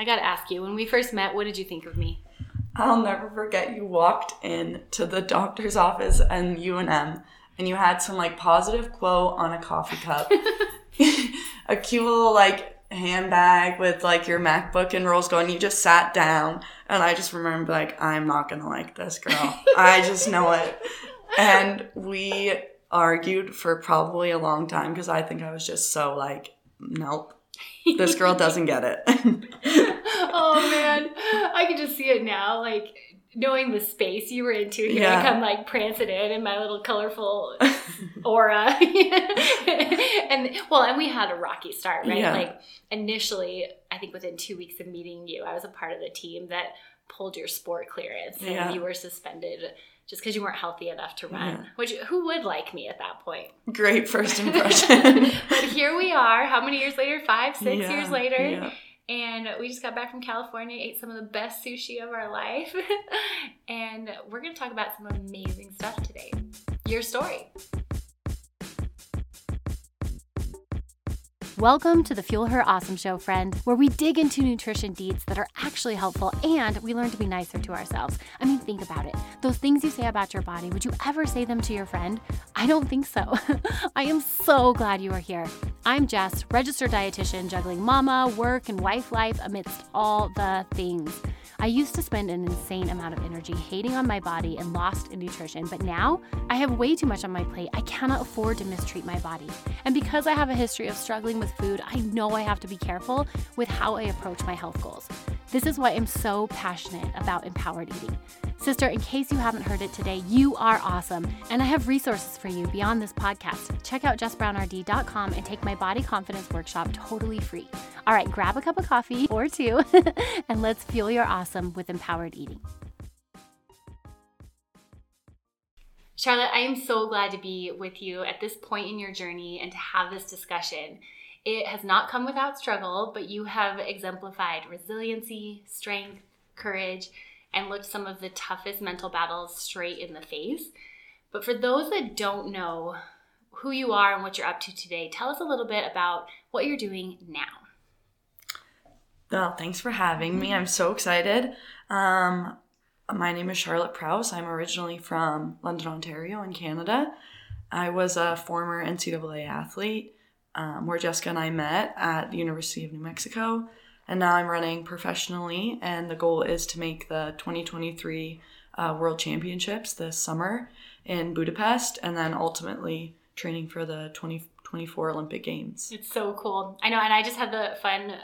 I got to ask you, when we first met, what did you think of me? I'll never forget you walked in to the doctor's office and UNM, and you had some, like, positive quote on a coffee cup, a cute little, like, handbag with, like, your MacBook and rolls going. You just sat down, and I just remember, like, I'm not going to like this girl. I just know it. And we argued for probably a long time because I think I was just so, like, nope. This girl doesn't get it. Oh, man. I can just see it now, like, knowing the space you were into. Here I come, like, prancing in my little colorful aura. and we had a rocky start, right? Yeah. Like, initially, I think within 2 weeks of meeting you, I was a part of the team that pulled your sport clearance. And you were suspended just because you weren't healthy enough to run, which who would like me at that point? Great first impression. But here we are, how many years later? 5, 6 years later. Yeah. And we just got back from California, ate some of the best sushi of our life. And we're going to talk about some amazing stuff today. Your story. Welcome to the Fuel Her Awesome Show, friend, where we dig into nutrition deets that are actually helpful and we learn to be nicer to ourselves. I mean, think about it. Those things you say about your body, would you ever say them to your friend? I don't think so. I am so glad you are here. I'm Jess, registered dietitian, juggling mama, work, and wife life amidst all the things. I used to spend an insane amount of energy hating on my body and lost in nutrition, but now I have way too much on my plate. I cannot afford to mistreat my body. And because I have a history of struggling with food, I know I have to be careful with how I approach my health goals. This is why I'm so passionate about empowered eating. Sister, in case you haven't heard it today, you are awesome. And I have resources for you beyond this podcast. Check out justbrownrd.com and take my body confidence workshop totally free. All right, grab a cup of coffee or two and let's fuel your awesome with empowered eating. Charlotte, I am so glad to be with you at this point in your journey and to have this discussion. It has not come without struggle, but you have exemplified resiliency, strength, courage, and looked some of the toughest mental battles straight in the face. But for those that don't know who you are and what you're up to today, tell us a little bit about what you're doing now. Well, thanks for having me. I'm so excited. My name is Charlotte Prouse. I'm originally from London, Ontario in Canada. I was a former NCAA athlete where Jessica and I met at the University of New Mexico. And now I'm running professionally, and the goal is to make the 2023 World Championships this summer in Budapest, and then ultimately training for the 2024 Olympic Games. It's so cool. I know, and I just had the fun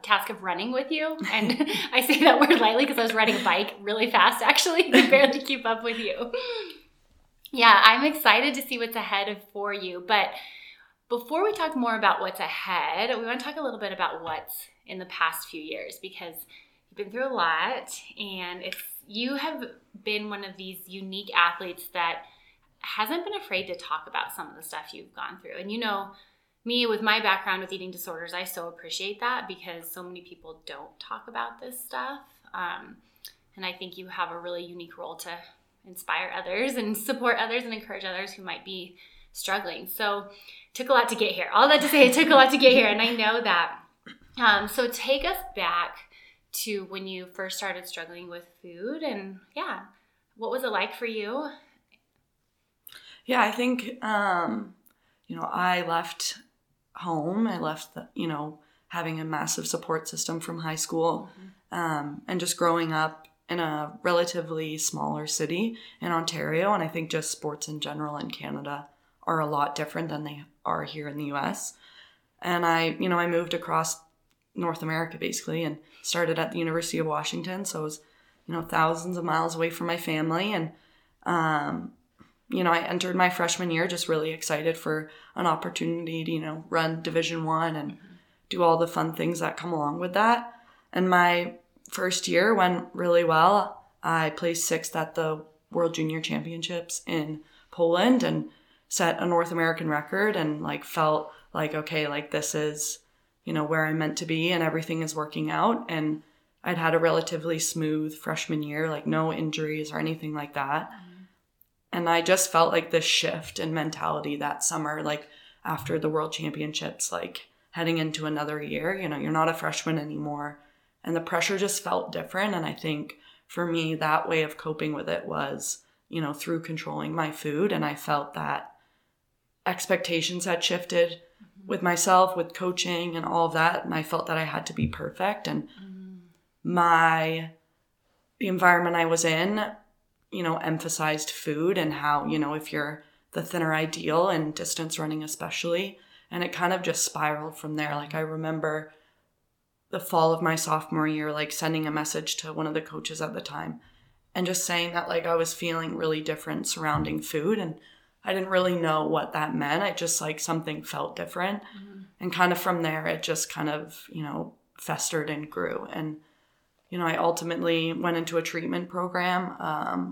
task of running with you, and I say that word lightly because I was riding a bike really fast, actually, to barely keep up with you. Yeah, I'm excited to see what's ahead for you, but before we talk more about what's ahead, we want to talk a little bit about what's in the past few years, because you've been through a lot, and you have been one of these unique athletes that hasn't been afraid to talk about some of the stuff you've gone through. And you know, me with my background with eating disorders, I so appreciate that because so many people don't talk about this stuff. And I think you have a really unique role to inspire others and support others and encourage others who might be struggling. So took a lot to get here. All that to say, it took a lot to get here, and I know that. So take us back to when you first started struggling with food, and what was it like for you? Yeah, I think, I left home. I left, having a massive support system from high school, and just growing up in a relatively smaller city in Ontario. And I think just sports in general in Canada are a lot different than they are here in the U.S. And I moved across North America basically and started at the University of Washington. So it was, thousands of miles away from my family. And, I entered my freshman year just really excited for an opportunity to, run Division I and do all the fun things that come along with that. And my first year went really well. I placed 6th at the World Junior Championships in Poland and set a North American record, and felt like, okay, this is, where I'm meant to be and everything is working out. And I'd had a relatively smooth freshman year, no injuries or anything like that. And I just felt this shift in mentality that summer, after the World Championships, heading into another year, you're not a freshman anymore. and the pressure just felt different. And I think for me, that way of coping with it was, you know, through controlling my food. And I felt that expectations had shifted mm-hmm. with myself, with coaching and all of that. And I felt that I had to be perfect. And mm-hmm. the environment I was in, you know, emphasized food and how, you know, if you're the thinner ideal, and distance running especially. And it kind of just spiraled from there. Like I remember the fall of my sophomore year, like sending a message to one of the coaches at the time and just saying that like I was feeling really different surrounding food. And I didn't really know what that meant. I just like something felt different. Mm-hmm. And kind of from there, it just kind of, you know, festered and grew. And, you know, I ultimately went into a treatment program,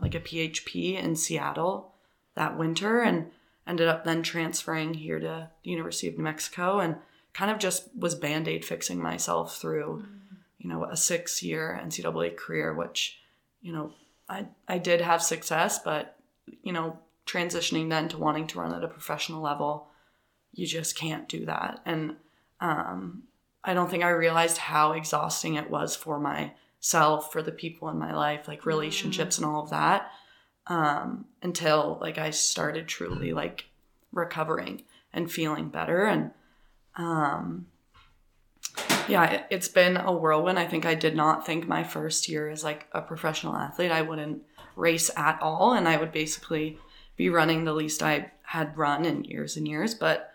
like a PHP in Seattle that winter, and ended up then transferring here to the University of New Mexico, and kind of just was Band-Aid fixing myself through, you know, a 6-year NCAA career, which, you know, I did have success, but, you know, transitioning then to wanting to run at a professional level, you just can't do that. And I don't think I realized how exhausting it was for myself, for the people in my life, like relationships and all of that. Until like I started truly like recovering and feeling better. And it's been a whirlwind. I think I did not think my first year as like a professional athlete I wouldn't race at all, and I would basically be running the least I had run in years and years. But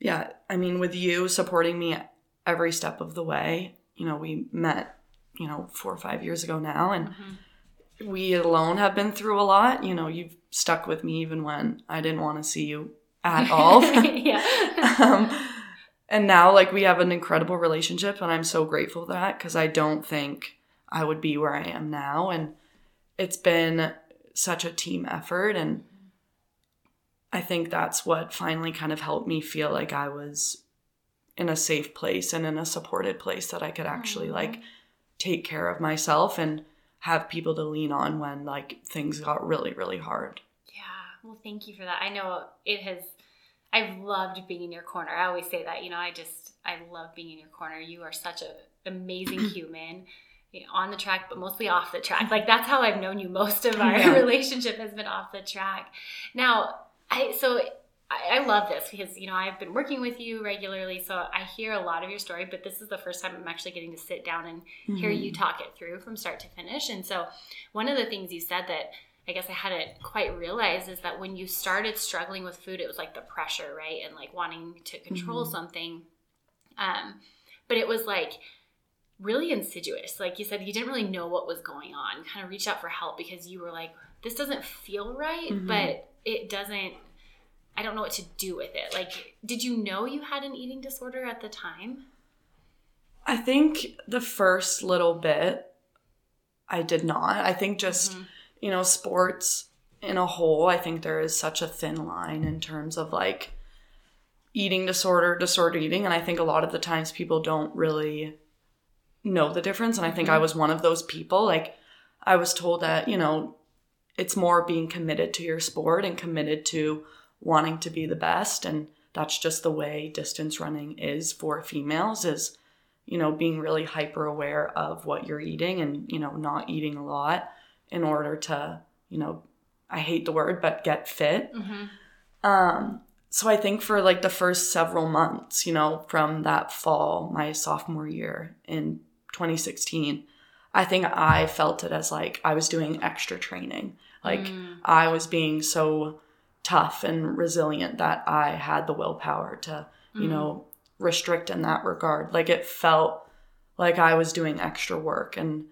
yeah, I mean, with you supporting me every step of the way, you know, we met, you know, 4 or 5 years ago now, and mm-hmm. we alone have been through a lot. You know, you've stuck with me even when I didn't want to see you at all. Yeah. And now, like, we have an incredible relationship, and I'm so grateful for that, because I don't think I would be where I am now. And it's been such a team effort, and I think that's what finally kind of helped me feel like I was in a safe place and in a supported place that I could actually, like, take care of myself and have people to lean on when like things got really, really hard. Yeah. Well, thank you for that. I know I've loved being in your corner. I always say that, you know, I love being in your corner. You are such an amazing human, you know, on the track, but mostly off the track. Like that's how I've known you. Most of our relationship has been off the track. Now, I love this because, you know, I've been working with you regularly, so I hear a lot of your story, but this is the first time I'm actually getting to sit down and mm-hmm. hear you talk it through from start to finish. And so one of the things you said that I guess I hadn't quite realized is that when you started struggling with food, it was like the pressure, right? And like wanting to control mm-hmm. something. But it was like really insidious. Like you said, you didn't really know what was going on. Kind of reached out for help because you were like, this doesn't feel right, mm-hmm. but it doesn't – I don't know what to do with it. Like, did you know you had an eating disorder at the time? I think the first little bit, I did not. I think just, mm-hmm. you know, sports in a whole, I think there is such a thin line in terms of like eating disorder, disordered eating. And I think a lot of the times people don't really know the difference. And I think mm-hmm. I was one of those people. Like I was told that, you know, it's more being committed to your sport and committed to wanting to be the best, and that's just the way distance running is for females, is, you know, being really hyper aware of what you're eating and, you know, not eating a lot in order to, you know, I hate the word, but get fit. Mm-hmm. So I think for like the first several months, you know, from that fall, my sophomore year in 2016, I think I felt it as like I was doing extra training. Like I was being so tough and resilient that I had the willpower to, you know, restrict in that regard. Like it felt like I was doing extra work, and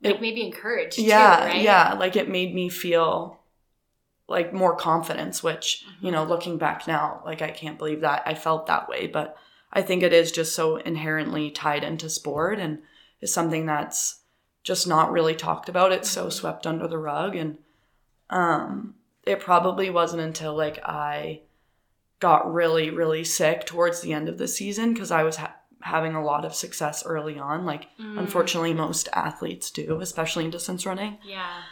it made me encouraged. Yeah, too, right? Yeah. Like it made me feel like more confidence, which, you know, looking back now, like I can't believe that I felt that way. But I think it is just so inherently tied into sport, and is something that's just not really talked about. It's so swept under the rug. And it probably wasn't until like I got really, really sick towards the end of the season, because I was having a lot of success early on. Like, unfortunately, most athletes do, especially in distance running. Yeah.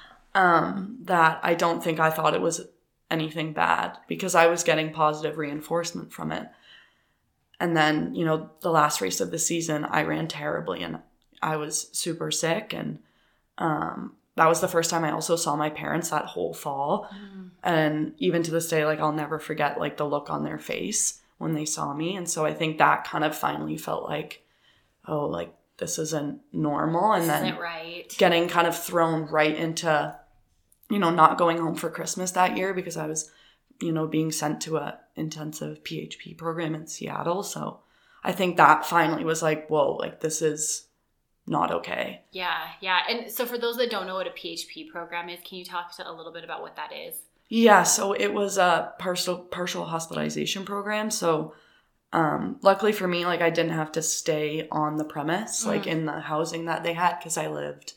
That I don't think I thought it was anything bad, because I was getting positive reinforcement from it. And then, you know, the last race of the season, I ran terribly and I was super sick, and that was the first time I also saw my parents that whole fall. Mm. And even to this day, like, I'll never forget, like, the look on their face when they saw me. And so I think that kind of finally felt like, oh, like, this isn't normal. And then right. Getting kind of thrown right into, you know, not going home for Christmas that year because I was, you know, being sent to a intensive PHP program in Seattle. So I think that finally was like, whoa, like, this is not okay. Yeah, yeah. And so for those that don't know what a PHP program is, can you talk a little bit about what that is? Yeah, so it was a partial hospitalization program. So luckily for me, like, I didn't have to stay on the premise, like in the housing that they had, because I lived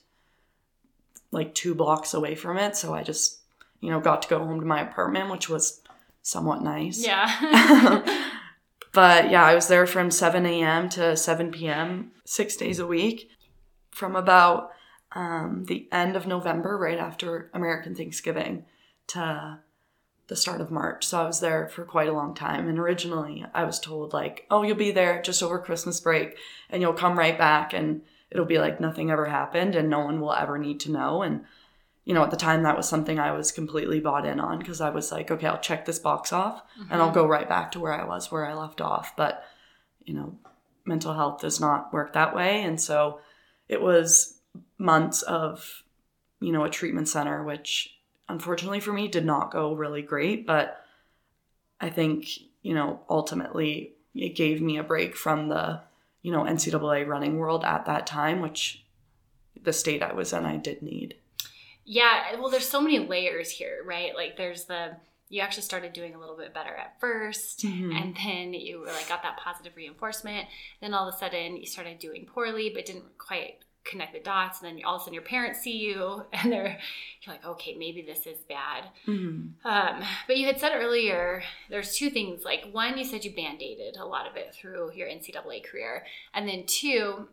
like 2 blocks away from it. So I just, you know, got to go home to my apartment, which was somewhat nice. Yeah. But yeah, I was there from 7 a.m. to 7 p.m., 6 days a week, from about the end of November, right after American Thanksgiving, to the start of March. So I was there for quite a long time. And originally I was told, like, oh, you'll be there just over Christmas break and you'll come right back and it'll be like nothing ever happened and no one will ever need to know. And, you know, at the time that was something I was completely bought in on, because I was like, okay, I'll check this box off and I'll go right back to where I was, where I left off. But, you know, mental health does not work that way. And so it was months of, you know, a treatment center, which unfortunately for me did not go really great. But I think, you know, ultimately it gave me a break from the, you know, NCAA running world at that time, which the state I was in, I did need. Yeah, well, there's so many layers here, right? Like, there's you actually started doing a little bit better at first, and then you were like, got that positive reinforcement. Then all of a sudden, you started doing poorly, but didn't quite connect the dots. And then all of a sudden, your parents see you, and you're like, okay, maybe this is bad. Mm-hmm. But you had said earlier, there's 2 things. Like, one, you said you band-aided a lot of it through your NCAA career. And then 2,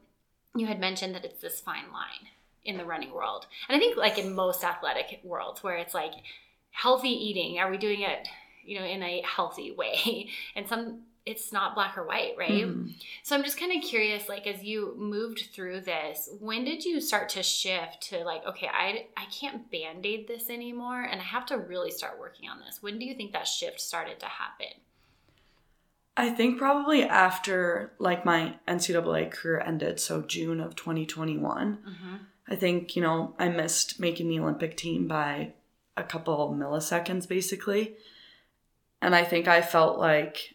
you had mentioned that it's this fine line in the running world. And I think, like, in most athletic worlds, where it's like healthy eating, are we doing it, you know, in a healthy way? And it's not black or white, right? So I'm just kind of curious, like, as you moved through this, when did you start to shift to, like, okay, I can't band-aid this anymore and I have to really start working on this? When do you think that shift started to happen? I think probably after, like, my NCAA career ended, so June of 2021. I think, you know, I missed making the Olympic team by a couple milliseconds, basically. And I think I felt like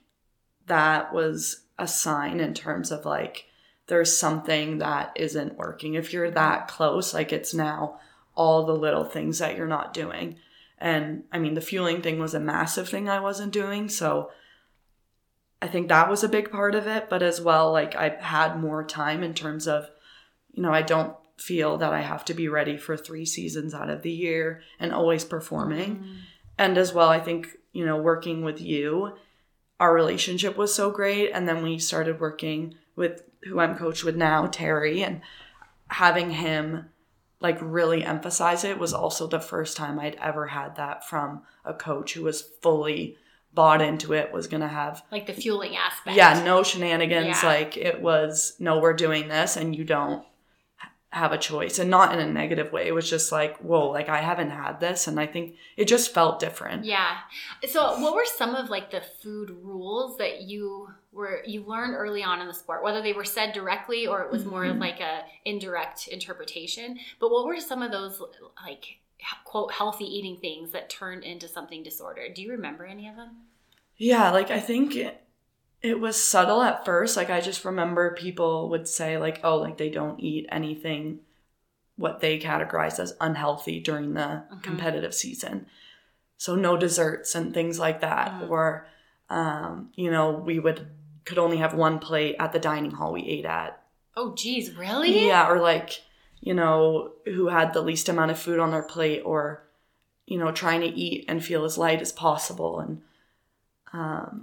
that was a sign in terms of, like, there's something that isn't working. If you're that close, like, it's now all the little things that you're not doing. And, I mean, the fueling thing was a massive thing I wasn't doing. So I think that was a big part of it. But as well, like, I had more time in terms of, you know, I don't feel that I have to be ready for 3 seasons out of the year and always performing. And as well, I think, you know, working with you, our relationship was so great. And then we started working with who I'm coached with now, Terry, and having him, like, really emphasize it was also the first time I'd ever had that from a coach who was fully bought into it, was going to have, like, the fueling aspect. Yeah, no shenanigans. Yeah. Like, it was, no, we're doing this and you don't have a choice. And not in a negative way. It was just like, whoa, like, I haven't had this. And I think it just felt different. Yeah. So what were some of, like, the food rules that you learned early on in the sport, whether they were said directly or it was more of, like, a indirect interpretation? But what were some of those, like, quote, healthy eating things that turned into something disordered? Do you remember any of them? Yeah. Like, I think it was subtle at first. Like, I just remember people would say, like, oh, like, they don't eat anything what they categorize as unhealthy during the competitive season. So no desserts and things like that. Or, you know, we could only have 1 plate at the dining hall we ate at. Oh, geez, really? Yeah. Or, like, you know, who had the least amount of food on their plate, or, you know, trying to eat and feel as light as possible. And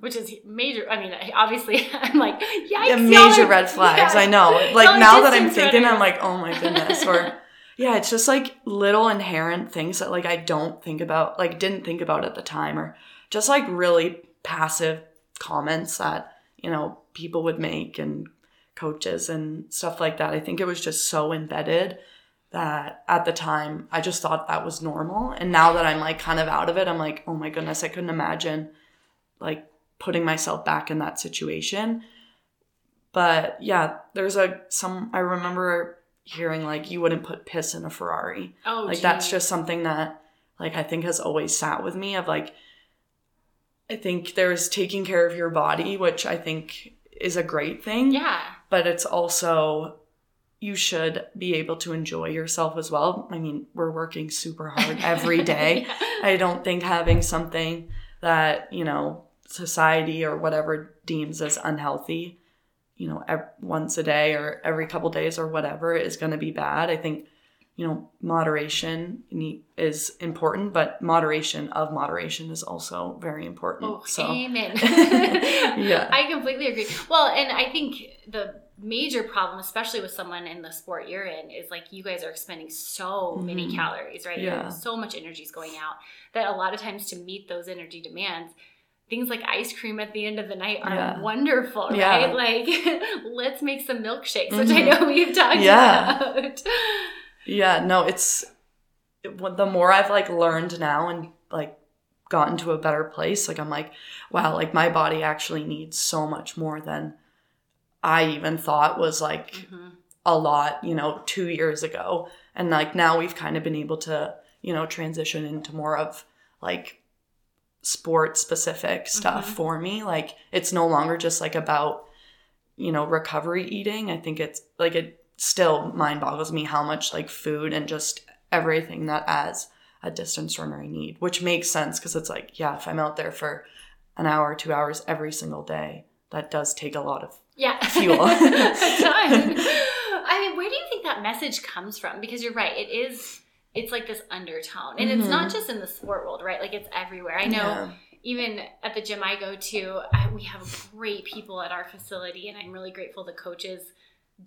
which is major. I mean, obviously, I'm like, yikes. Yeah, major red flags. Yeah. I know. Like, now that I'm thinking, running. I'm like, oh my goodness. Or, yeah, it's just, like, little inherent things that, like, I don't think about, like, didn't think about at the time, or just, like, really passive comments that, you know, people would make and coaches and stuff like that. I think it was just so embedded that at the time I just thought that was normal. And now that I'm like kind of out of it, I'm like, oh my goodness, I couldn't imagine like putting myself back in that situation. But yeah, there's I remember hearing like you wouldn't put piss in a Ferrari. Oh, like geez. That's just something that like I think has always sat with me of like, I think there's taking care of your body, which I think is a great thing. Yeah. But it's also, you should be able to enjoy yourself as well. I mean, we're working super hard every day. Yeah. I don't think having something that, you know, society or whatever deems as unhealthy, you know, once a day or every couple days or whatever is going to be bad. I think, you know, moderation is important, but moderation is also very important. Oh, so. Amen. Yeah. I completely agree. Well, and I think the major problem, especially with someone in the sport you're in, is like you guys are expending so many calories, right? Yeah. So much energy is going out that a lot of times to meet those energy demands, things like ice cream at the end of the night are wonderful, right? Yeah. Like, let's make some milkshakes, which I know we've talked about. Yeah, no, the more I've like learned now and like gotten to a better place, like I'm like, wow, like my body actually needs so much more than I even thought was like a lot, you know, 2 years ago. And like now we've kind of been able to, you know, transition into more of like sport specific stuff for me. Like it's no longer just like about, you know, recovery eating. I think it's like it still mind boggles me how much like food and just everything that as a distance runner I need, which makes sense because it's like, yeah, if I'm out there for an hour, 2 hours every single day, that does take a lot of fuel. I mean, where do you think that message comes from? Because you're right, it's like this undertone. And it's not just in the sport world, right? Like it's everywhere. I know even at the gym I go to, we have great people at our facility and I'm really grateful the coaches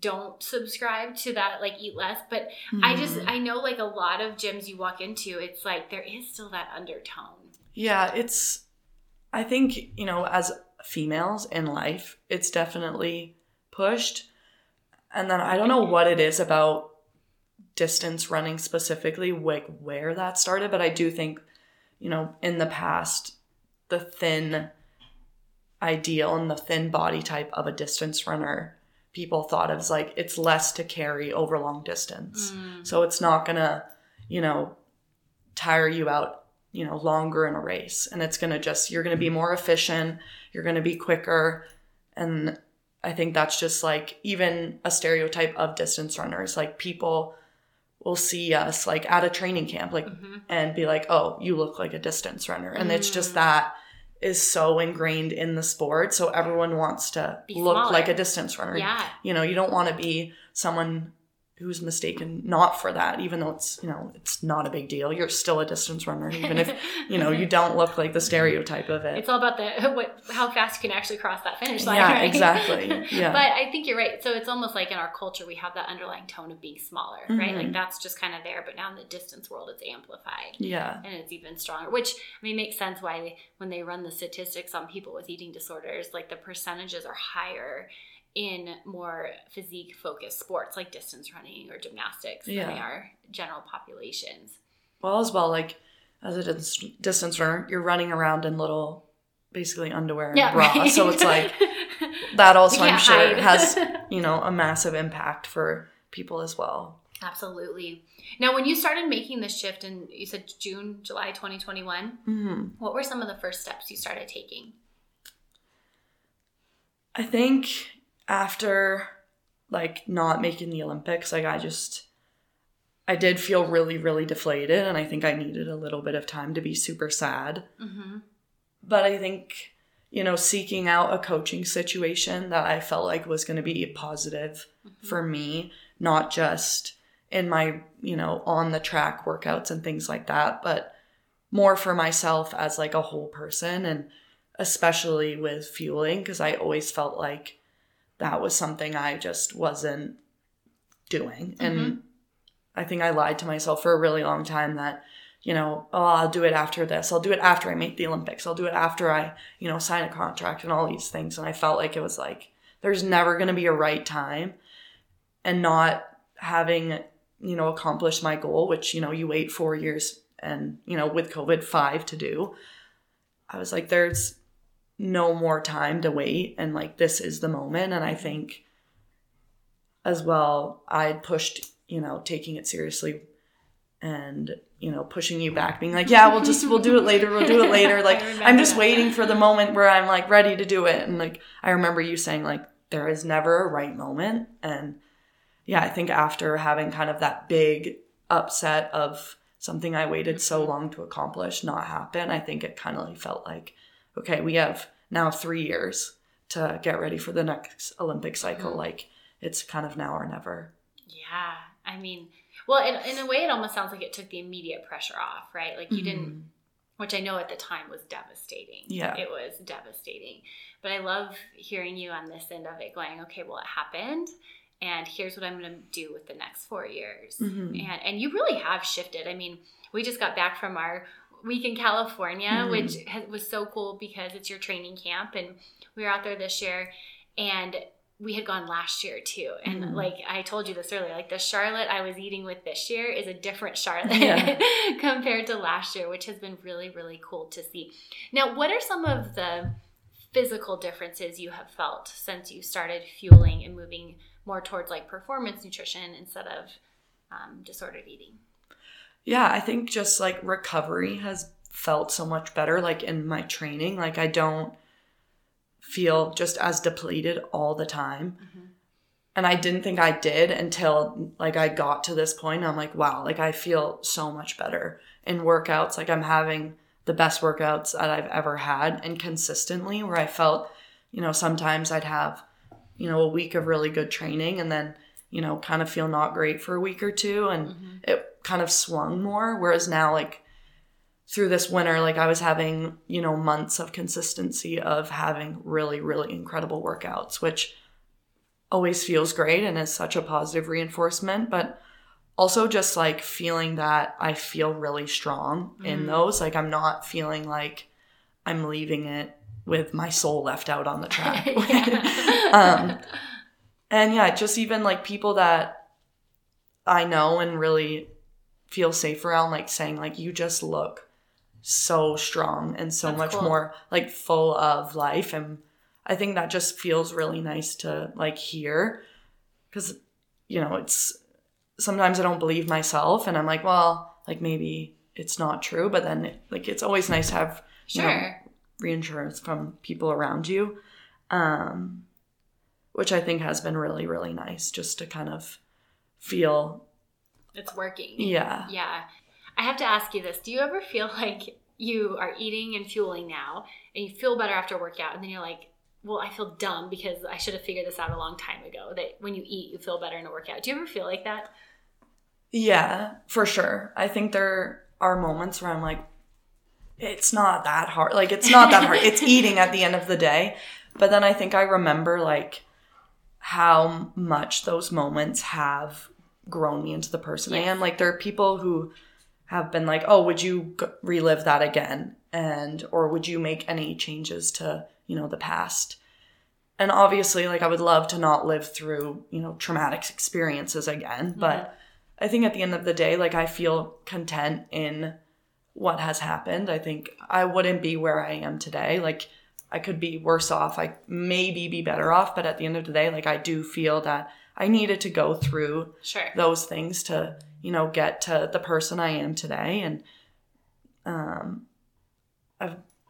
don't subscribe to that, like eat less, but I know like a lot of gyms you walk into, it's like there is still that undertone. Yeah, it's, I think, you know, as females in life, it's definitely pushed. And then I don't know what it is about distance running specifically, like where that started, but I do think, you know, in the past, the thin ideal and the thin body type of a distance runner people thought of as like it's less to carry over long distance. So it's not gonna, you know, tire you out, you know, longer in a race. And it's gonna just, you're gonna be more efficient, you're gonna be quicker. And I think that's just like even a stereotype of distance runners. Like people will see us like at a training camp, like and be like, oh, you look like a distance runner. And it's just that is so ingrained in the sport. So everyone wants to look like a distance runner. Yeah. You know, you don't want to be someone who's mistaken not for that, even though it's, you know, it's not a big deal. You're still a distance runner, even if, you know, you don't look like the stereotype of it. It's all about how fast you can actually cross that finish line. Yeah, right? Exactly. Yeah. But I think you're right. So it's almost like in our culture, we have that underlying tone of being smaller, right? Like that's just kind of there, but now in the distance world, it's amplified. Yeah. And it's even stronger, which I mean, makes sense why when they run the statistics on people with eating disorders, like the percentages are higher in more physique-focused sports like distance running or gymnastics than they are general populations. Well, as well, like as a distance runner, you're running around in little, basically underwear and bra. Right. So it's like that also, I'm sure, has, you know, a massive impact for people as well. Absolutely. Now, when you started making this shift in, you said June, July 2021, what were some of the first steps you started taking? I think after like not making the Olympics, like I did feel really, really deflated. And I think I needed a little bit of time to be super sad. But I think, you know, seeking out a coaching situation that I felt like was going to be positive for me, not just in my, you know, on the track workouts and things like that, but more for myself as like a whole person. And especially with fueling, because I always felt like that was something I just wasn't doing. And I think I lied to myself for a really long time that, you know, oh, I'll do it after this. I'll do it after I make the Olympics. I'll do it after I, you know, sign a contract and all these things. And I felt like it was like, there's never going to be a right time, and not having, you know, accomplished my goal, which, you know, you wait 4 years and, you know, with COVID 5 to do. I was like, there's no more time to wait. And like, this is the moment. And I think as well, I pushed, you know, taking it seriously and, you know, pushing you back, being like, yeah, we'll do it later. Like, I'm just waiting for the moment where I'm like ready to do it. And like, I remember you saying like, there is never a right moment. And yeah, I think after having kind of that big upset of something I waited so long to accomplish not happen, I think it kind of felt like, okay, we have now 3 years to get ready for the next Olympic cycle. Mm-hmm. Like, it's kind of now or never. Yeah. I mean, well, in a way, it almost sounds like it took the immediate pressure off, right? Like you didn't, which I know at the time was devastating. Yeah. It was devastating. But I love hearing you on this end of it going, okay, well, it happened, and here's what I'm going to do with the next 4 years. Mm-hmm. And you really have shifted. I mean, we just got back from our week in California, which was so cool because it's your training camp. And we were out there this year, and we had gone last year too. And like I told you this earlier, like the Charlotte I was eating with this year is a different Charlotte compared to last year, which has been really, really cool to see. Now, what are some of the physical differences you have felt since you started fueling and moving more towards like performance nutrition instead of disordered eating? Yeah, I think just like recovery has felt so much better. Like in my training, like I don't feel just as depleted all the time. Mm-hmm. And I didn't think I did until like I got to this point. I'm like, wow, like I feel so much better in workouts. Like I'm having the best workouts that I've ever had, and consistently, where I felt, you know, sometimes I'd have, you know, a week of really good training and then, you know, kind of feel not great for a week or two. And it kind of swung more. Whereas now, like through this winter, like I was having, you know, months of consistency of having really, really incredible workouts, which always feels great and is such a positive reinforcement. But also just like feeling that I feel really strong in those. Like I'm not feeling like I'm leaving it with my soul left out on the track. And yeah, just even like people that I know and really feel safe around, like saying like, you just look so strong and so That's much cool. more like full of life. And I think that just feels really nice to like hear, because, you know, it's sometimes I don't believe myself and I'm like, well, like maybe it's not true, but then like, it's always nice to have, you know, reinsurance from people around you, which I think has been really, really nice, just to kind of feel it's working. Yeah. Yeah. I have to ask you this. Do you ever feel like you are eating and fueling now and you feel better after a workout, and then you're like, well, I feel dumb because I should have figured this out a long time ago, that when you eat, you feel better in a workout? Do you ever feel like that? Yeah, for sure. I think there are moments where I'm like, it's not that hard. Like, it's not that hard. It's eating at the end of the day. But then I think I remember, like, how much those moments have grown me into the person I am. Like, there are people who have been like, oh, would you relive that again? And, or would you make any changes to, you know, the past? And obviously, like, I would love to not live through, you know, traumatic experiences again. But I think at the end of the day, like, I feel content in what has happened. I think I wouldn't be where I am today. Like, I could be worse off. I maybe be better off. But at the end of the day, like, I do feel that I needed to go through those things to, you know, get to the person I am today. And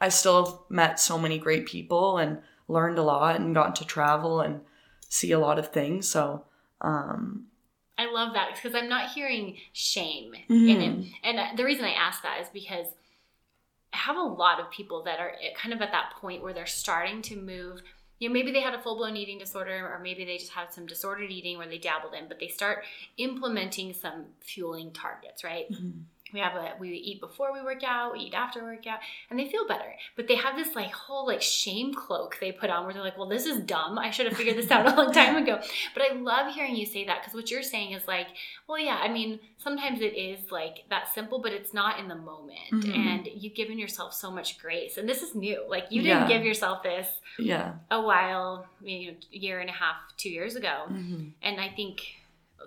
I still have met so many great people and learned a lot and gotten to travel and see a lot of things. So, I love that, because I'm not hearing shame in it. And the reason I ask that is because I have a lot of people that are kind of at that point where they're starting to move. You know, maybe they had a full-blown eating disorder, or maybe they just had some disordered eating where they dabbled in, but they start implementing some fueling targets, right? We eat before we work out, we eat after workout, and they feel better. But they have this like whole like shame cloak they put on where they're like, well, this is dumb. I should have figured this out a long time ago. But I love hearing you say that, because what you're saying is like, well, yeah, I mean, sometimes it is like that simple, but it's not in the moment. Mm-hmm. And you've given yourself so much grace. And this is new. Like you didn't give yourself this a while, you know, year and a half, 2 years ago. Mm-hmm. And I think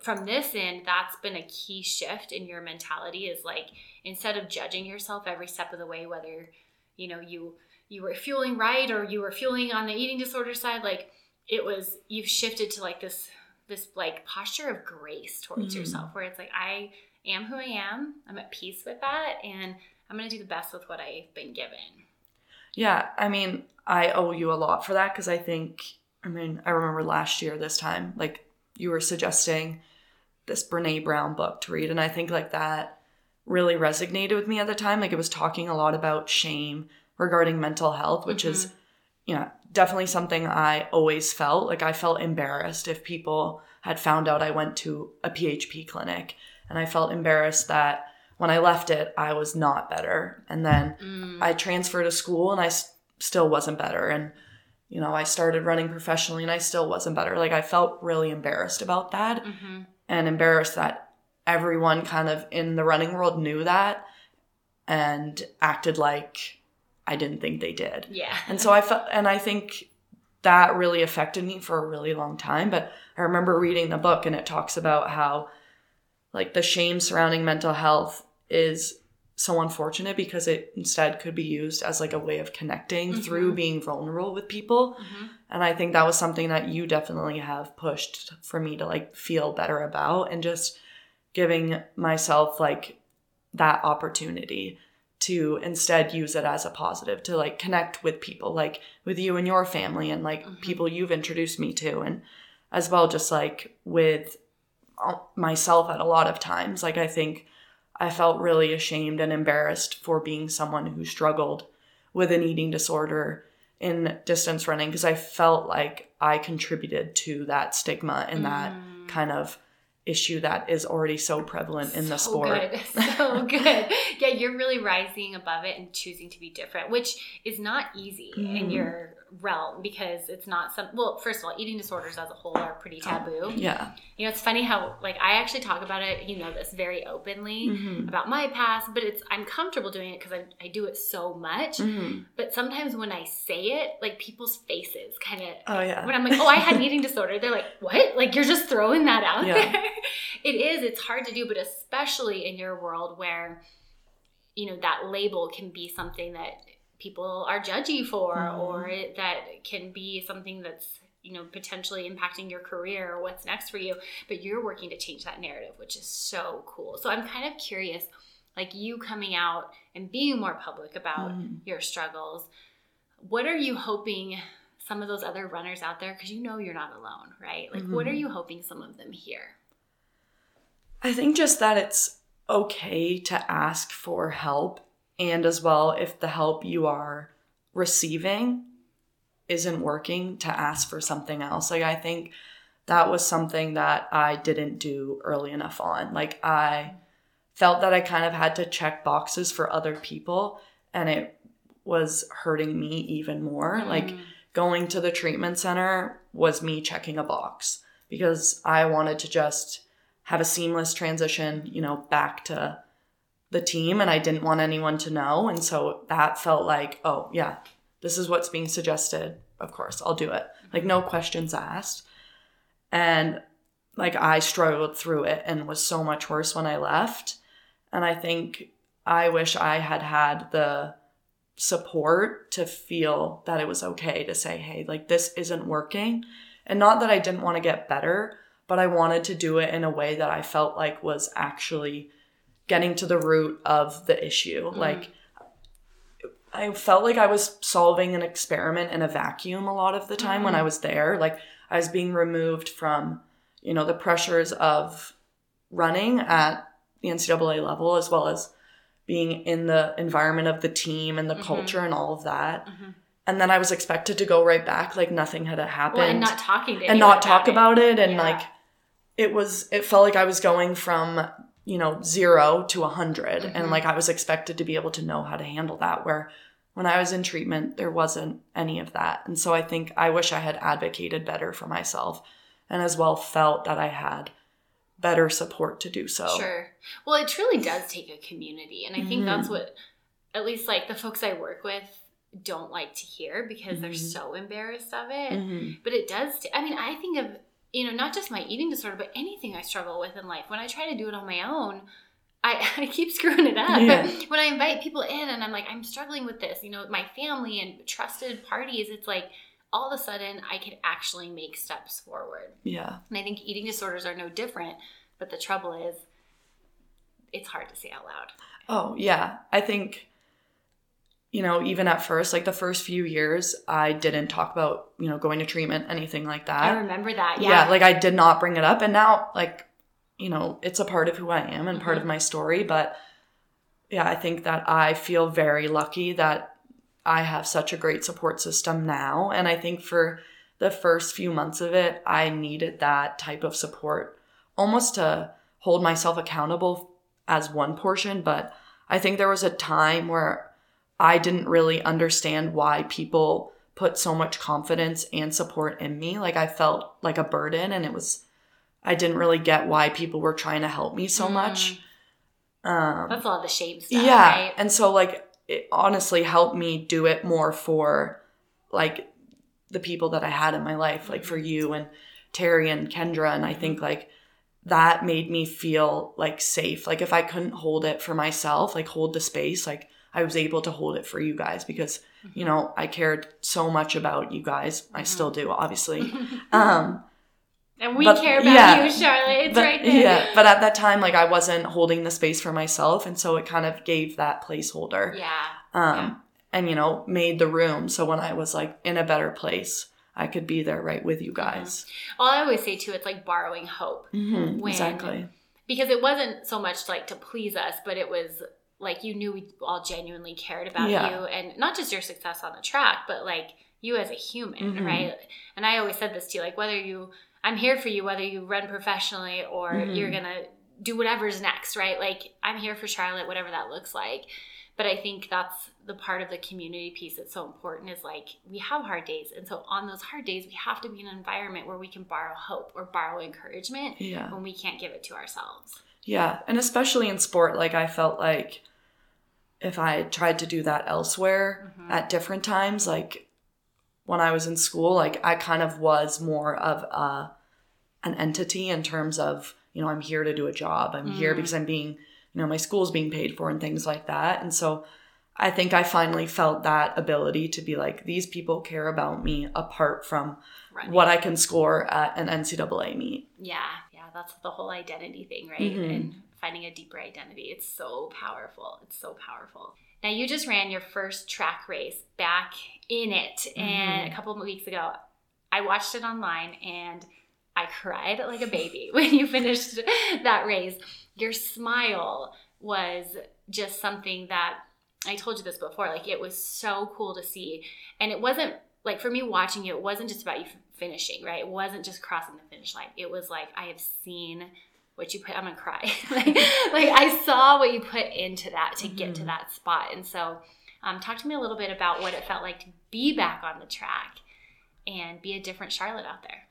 from this end, that's been a key shift in your mentality, is like, instead of judging yourself every step of the way, whether, you know, you were fueling right or you were fueling on the eating disorder side, like it was, you've shifted to like this like posture of grace towards yourself, where it's like, I am who I am. I'm at peace with that. And I'm going to do the best with what I've been given. Yeah. I mean, I owe you a lot for that. 'Cause I remember last year this time, like, you were suggesting this Brene Brown book to read. And I think like that really resonated with me at the time. Like it was talking a lot about shame regarding mental health, which is, you know, definitely something I always felt. Like I felt embarrassed if people had found out I went to a PHP clinic, and I felt embarrassed that when I left it, I was not better. And then I transferred to school and I still wasn't better. And you know, I started running professionally and I still wasn't better. Like I felt really embarrassed about that, and embarrassed that everyone kind of in the running world knew that and acted like I didn't think they did. Yeah. And so I think that really affected me for a really long time. But I remember reading the book, and it talks about how like the shame surrounding mental health is so unfortunate, because it instead could be used as like a way of connecting through being vulnerable with people. And I think that was something that you definitely have pushed for me to like feel better about, and just giving myself like that opportunity to instead use it as a positive, to like connect with people, like with you and your family, and like people you've introduced me to, and as well just like with myself at a lot of times. Like I think I felt really ashamed and embarrassed for being someone who struggled with an eating disorder in distance running, because I felt like I contributed to that stigma and that kind of issue that is already so prevalent in the sport. So good. Yeah, you're really rising above it and choosing to be different, which is not easy in your realm, because it's not first of all, eating disorders as a whole are pretty taboo. You know, it's funny how like I actually talk about it, you know, this very openly about my past, but I'm comfortable doing it because I do it so much. But sometimes when I say it, like people's faces kind of when I'm like, oh, I had an eating disorder, they're like, what? Like you're just throwing that out there. It's hard to do, but especially in your world where, you know, that label can be something that people are judgy for, or that can be something that's, you know, potentially impacting your career or what's next for you, but you're working to change that narrative, which is so cool. So I'm kind of curious, like you coming out and being more public about your struggles, what are you hoping some of those other runners out there, because you know you're not alone, right? Like what are you hoping some of them hear? I think just that it's okay to ask for help. And as well, if the help you are receiving isn't working, to ask for something else. Like I think that was something that I didn't do early enough on. Like I felt that I kind of had to check boxes for other people, and it was hurting me even more. Like going to the treatment center was me checking a box, because I wanted to just have a seamless transition, you know, back to the team, and I didn't want anyone to know. And so that felt like, oh yeah, this is what's being suggested. Of course, I'll do it. Like no questions asked. And like I struggled through it and was so much worse when I left. And I think I wish I had had the support to feel that it was okay to say, hey, like this isn't working. And not that I didn't want to get better, but I wanted to do it in a way that I felt like was actually getting to the root of the issue. Like I felt like I was solving an experiment in a vacuum a lot of the time when I was there. Like I was being removed from, you know, the pressures of running at the NCAA level, as well as being in the environment of the team and the culture and all of that. And then I was expected to go right back like nothing had happened. Well, and not talking to anyone about it. And like it felt like I was going from you know, 0 to 100. Mm-hmm. And like, I was expected to be able to know how to handle that, where when I was in treatment, there wasn't any of that. And so I think I wish I had advocated better for myself, and as well felt that I had better support to do so. Sure. Well, it truly does take a community. And I think that's what, at least like the folks I work with, don't like to hear, because they're so embarrassed of it. But it does. I think of, you know, not just my eating disorder, but anything I struggle with in life. When I try to do it on my own, I keep screwing it up. Yeah. But when I invite people in and I'm like, I'm struggling with this, you know, my family and trusted parties, it's like all of a sudden I can actually make steps forward. Yeah. And I think eating disorders are no different, but the trouble is it's hard to say out loud. Oh, yeah. I think, you know, even at first, like the first few years, I didn't talk about, you know, going to treatment, anything like that. I remember that. Yeah. Like I did not bring it up. And now, like, you know, it's a part of who I am and part of my story. But yeah, I think that I feel very lucky that I have such a great support system now. And I think for the first few months of it, I needed that type of support almost to hold myself accountable as one portion. But I think there was a time where I didn't really understand why people put so much confidence and support in me. Like I felt like a burden, and it was, I didn't really get why people were trying to help me so much. That's a lot of the shame stuff, yeah, right? And so like it honestly helped me do it more for like the people that I had in my life, like for you and Terry and Kendra. And I think like that made me feel like safe. Like if I couldn't hold it for myself, like hold the space, like I was able to hold it for you guys because, you know, I cared so much about you guys. I still do, obviously. And we care about you, Charlotte. It's right there. Yeah. But at that time, like I wasn't holding the space for myself. And so it kind of gave that placeholder. Yeah. And, you know, made the room. So when I was like in a better place, I could be there right with you guys. Well, I always say too, it's like borrowing hope. Exactly. Because it wasn't so much like to please us, but it was like you knew we all genuinely cared about you, and not just your success on the track, but like you as a human, right? And I always said this to you, like whether you, I'm here for you, whether you run professionally or you're going to do whatever's next, right? Like I'm here for Charlotte, whatever that looks like. But I think that's the part of the community piece that's so important, is like we have hard days. And so on those hard days, we have to be in an environment where we can borrow hope or borrow encouragement when we can't give it to ourselves. Yeah. And especially in sport, like I felt like if I tried to do that elsewhere at different times, like when I was in school, like I kind of was more of an entity in terms of, you know, I'm here to do a job. I'm here because I'm being, you know, my school's being paid for and things like that. And so I think I finally felt that ability to be like, these people care about me apart from what I can score at an NCAA meet. Yeah. Yeah. That's the whole identity thing, right? And finding a deeper identity. It's so powerful. It's so powerful. Now, you just ran your first track race back in it and a couple of weeks ago. I watched it online and I cried like a baby when you finished that race. Your smile was just something that, I told you this before, like it was so cool to see. And it wasn't, like for me watching it, it wasn't just about you finishing, right? It wasn't just crossing the finish line. It was like, I have seen what you put, I'm gonna cry. like I saw what you put into that to get to that spot. And so talk to me a little bit about what it felt like to be back on the track and be a different Charlotte out there.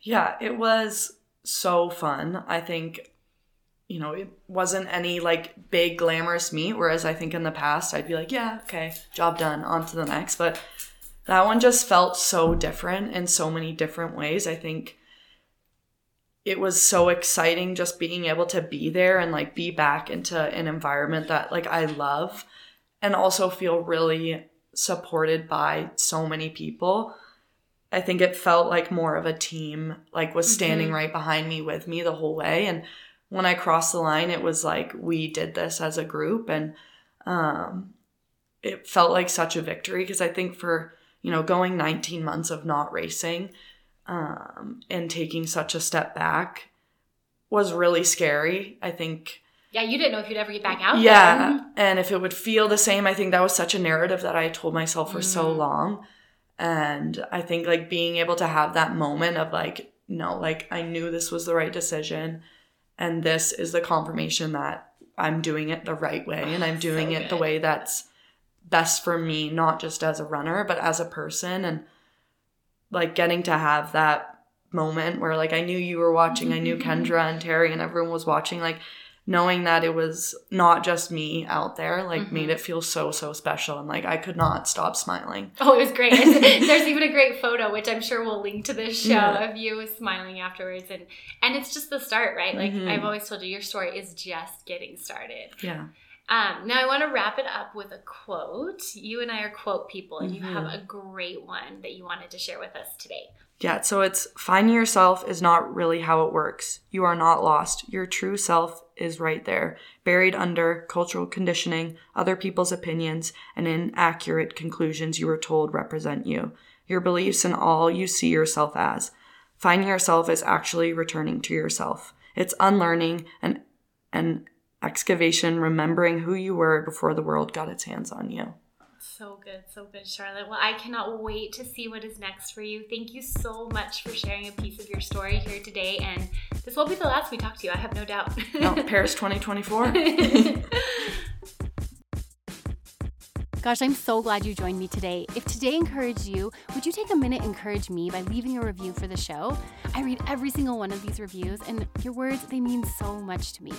Yeah, it was so fun. I think, you know, it wasn't any like big glamorous meet, whereas I think in the past I'd be like, yeah, okay, job done, on to the next. But that one just felt so different in so many different ways. I think it was so exciting just being able to be there and like be back into an environment that like I love, and also feel really supported by so many people. I think it felt like more of a team, like was standing right behind me, with me the whole way. And when I crossed the line, it was like, we did this as a group. And it felt like such a victory, because I think for, you know, going 19 months of not racing, and taking such a step back was really scary. I think. Yeah. You didn't know if you'd ever get back out. Yeah. Then. And if it would feel the same. I think that was such a narrative that I told myself for so long. And I think like being able to have that moment of like, no, like I knew this was the right decision And this is the confirmation that I'm doing it the right way and I'm doing it the way that's best for me, not just as a runner, but as a person. And like getting to have that moment where like I knew you were watching, I knew Kendra and Terry and everyone was watching, like knowing that it was not just me out there, like made it feel so special. And like I could not stop smiling. Oh, it was great. There's even a great photo, which I'm sure we'll link to this show, of you smiling afterwards. And it's just the start, right? Like I've always told you, your story is just getting started. Yeah. Now I want to wrap it up with a quote. You and I are quote people, and you have a great one that you wanted to share with us today. Yeah, so it's, finding yourself is not really how it works. You are not lost. Your true self is right there, buried under cultural conditioning, other people's opinions, and inaccurate conclusions you were told represent you, your beliefs, and all you see yourself as. Finding yourself is actually returning to yourself. It's unlearning and excavation, remembering who you were before the world got its hands on you. So good, Charlotte. Well, I cannot wait to see what is next for you. Thank you so much for sharing a piece of your story here today. And this won't be the last we talk to you, I have no doubt. No, Paris 2024. Gosh, I'm so glad you joined me today. If today encouraged you, would you take a minute and encourage me by leaving a review for the show? I read every single one of these reviews, and your words, they mean so much to me.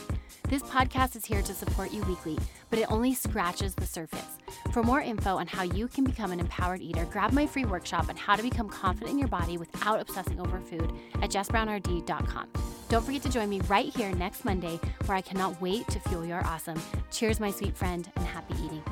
This podcast is here to support you weekly, but it only scratches the surface. For more info on how you can become an empowered eater, grab my free workshop on how to become confident in your body without obsessing over food at justbrownrd.com. Don't forget to join me right here next Monday, where I cannot wait to fuel your awesome. Cheers, my sweet friend, and happy eating.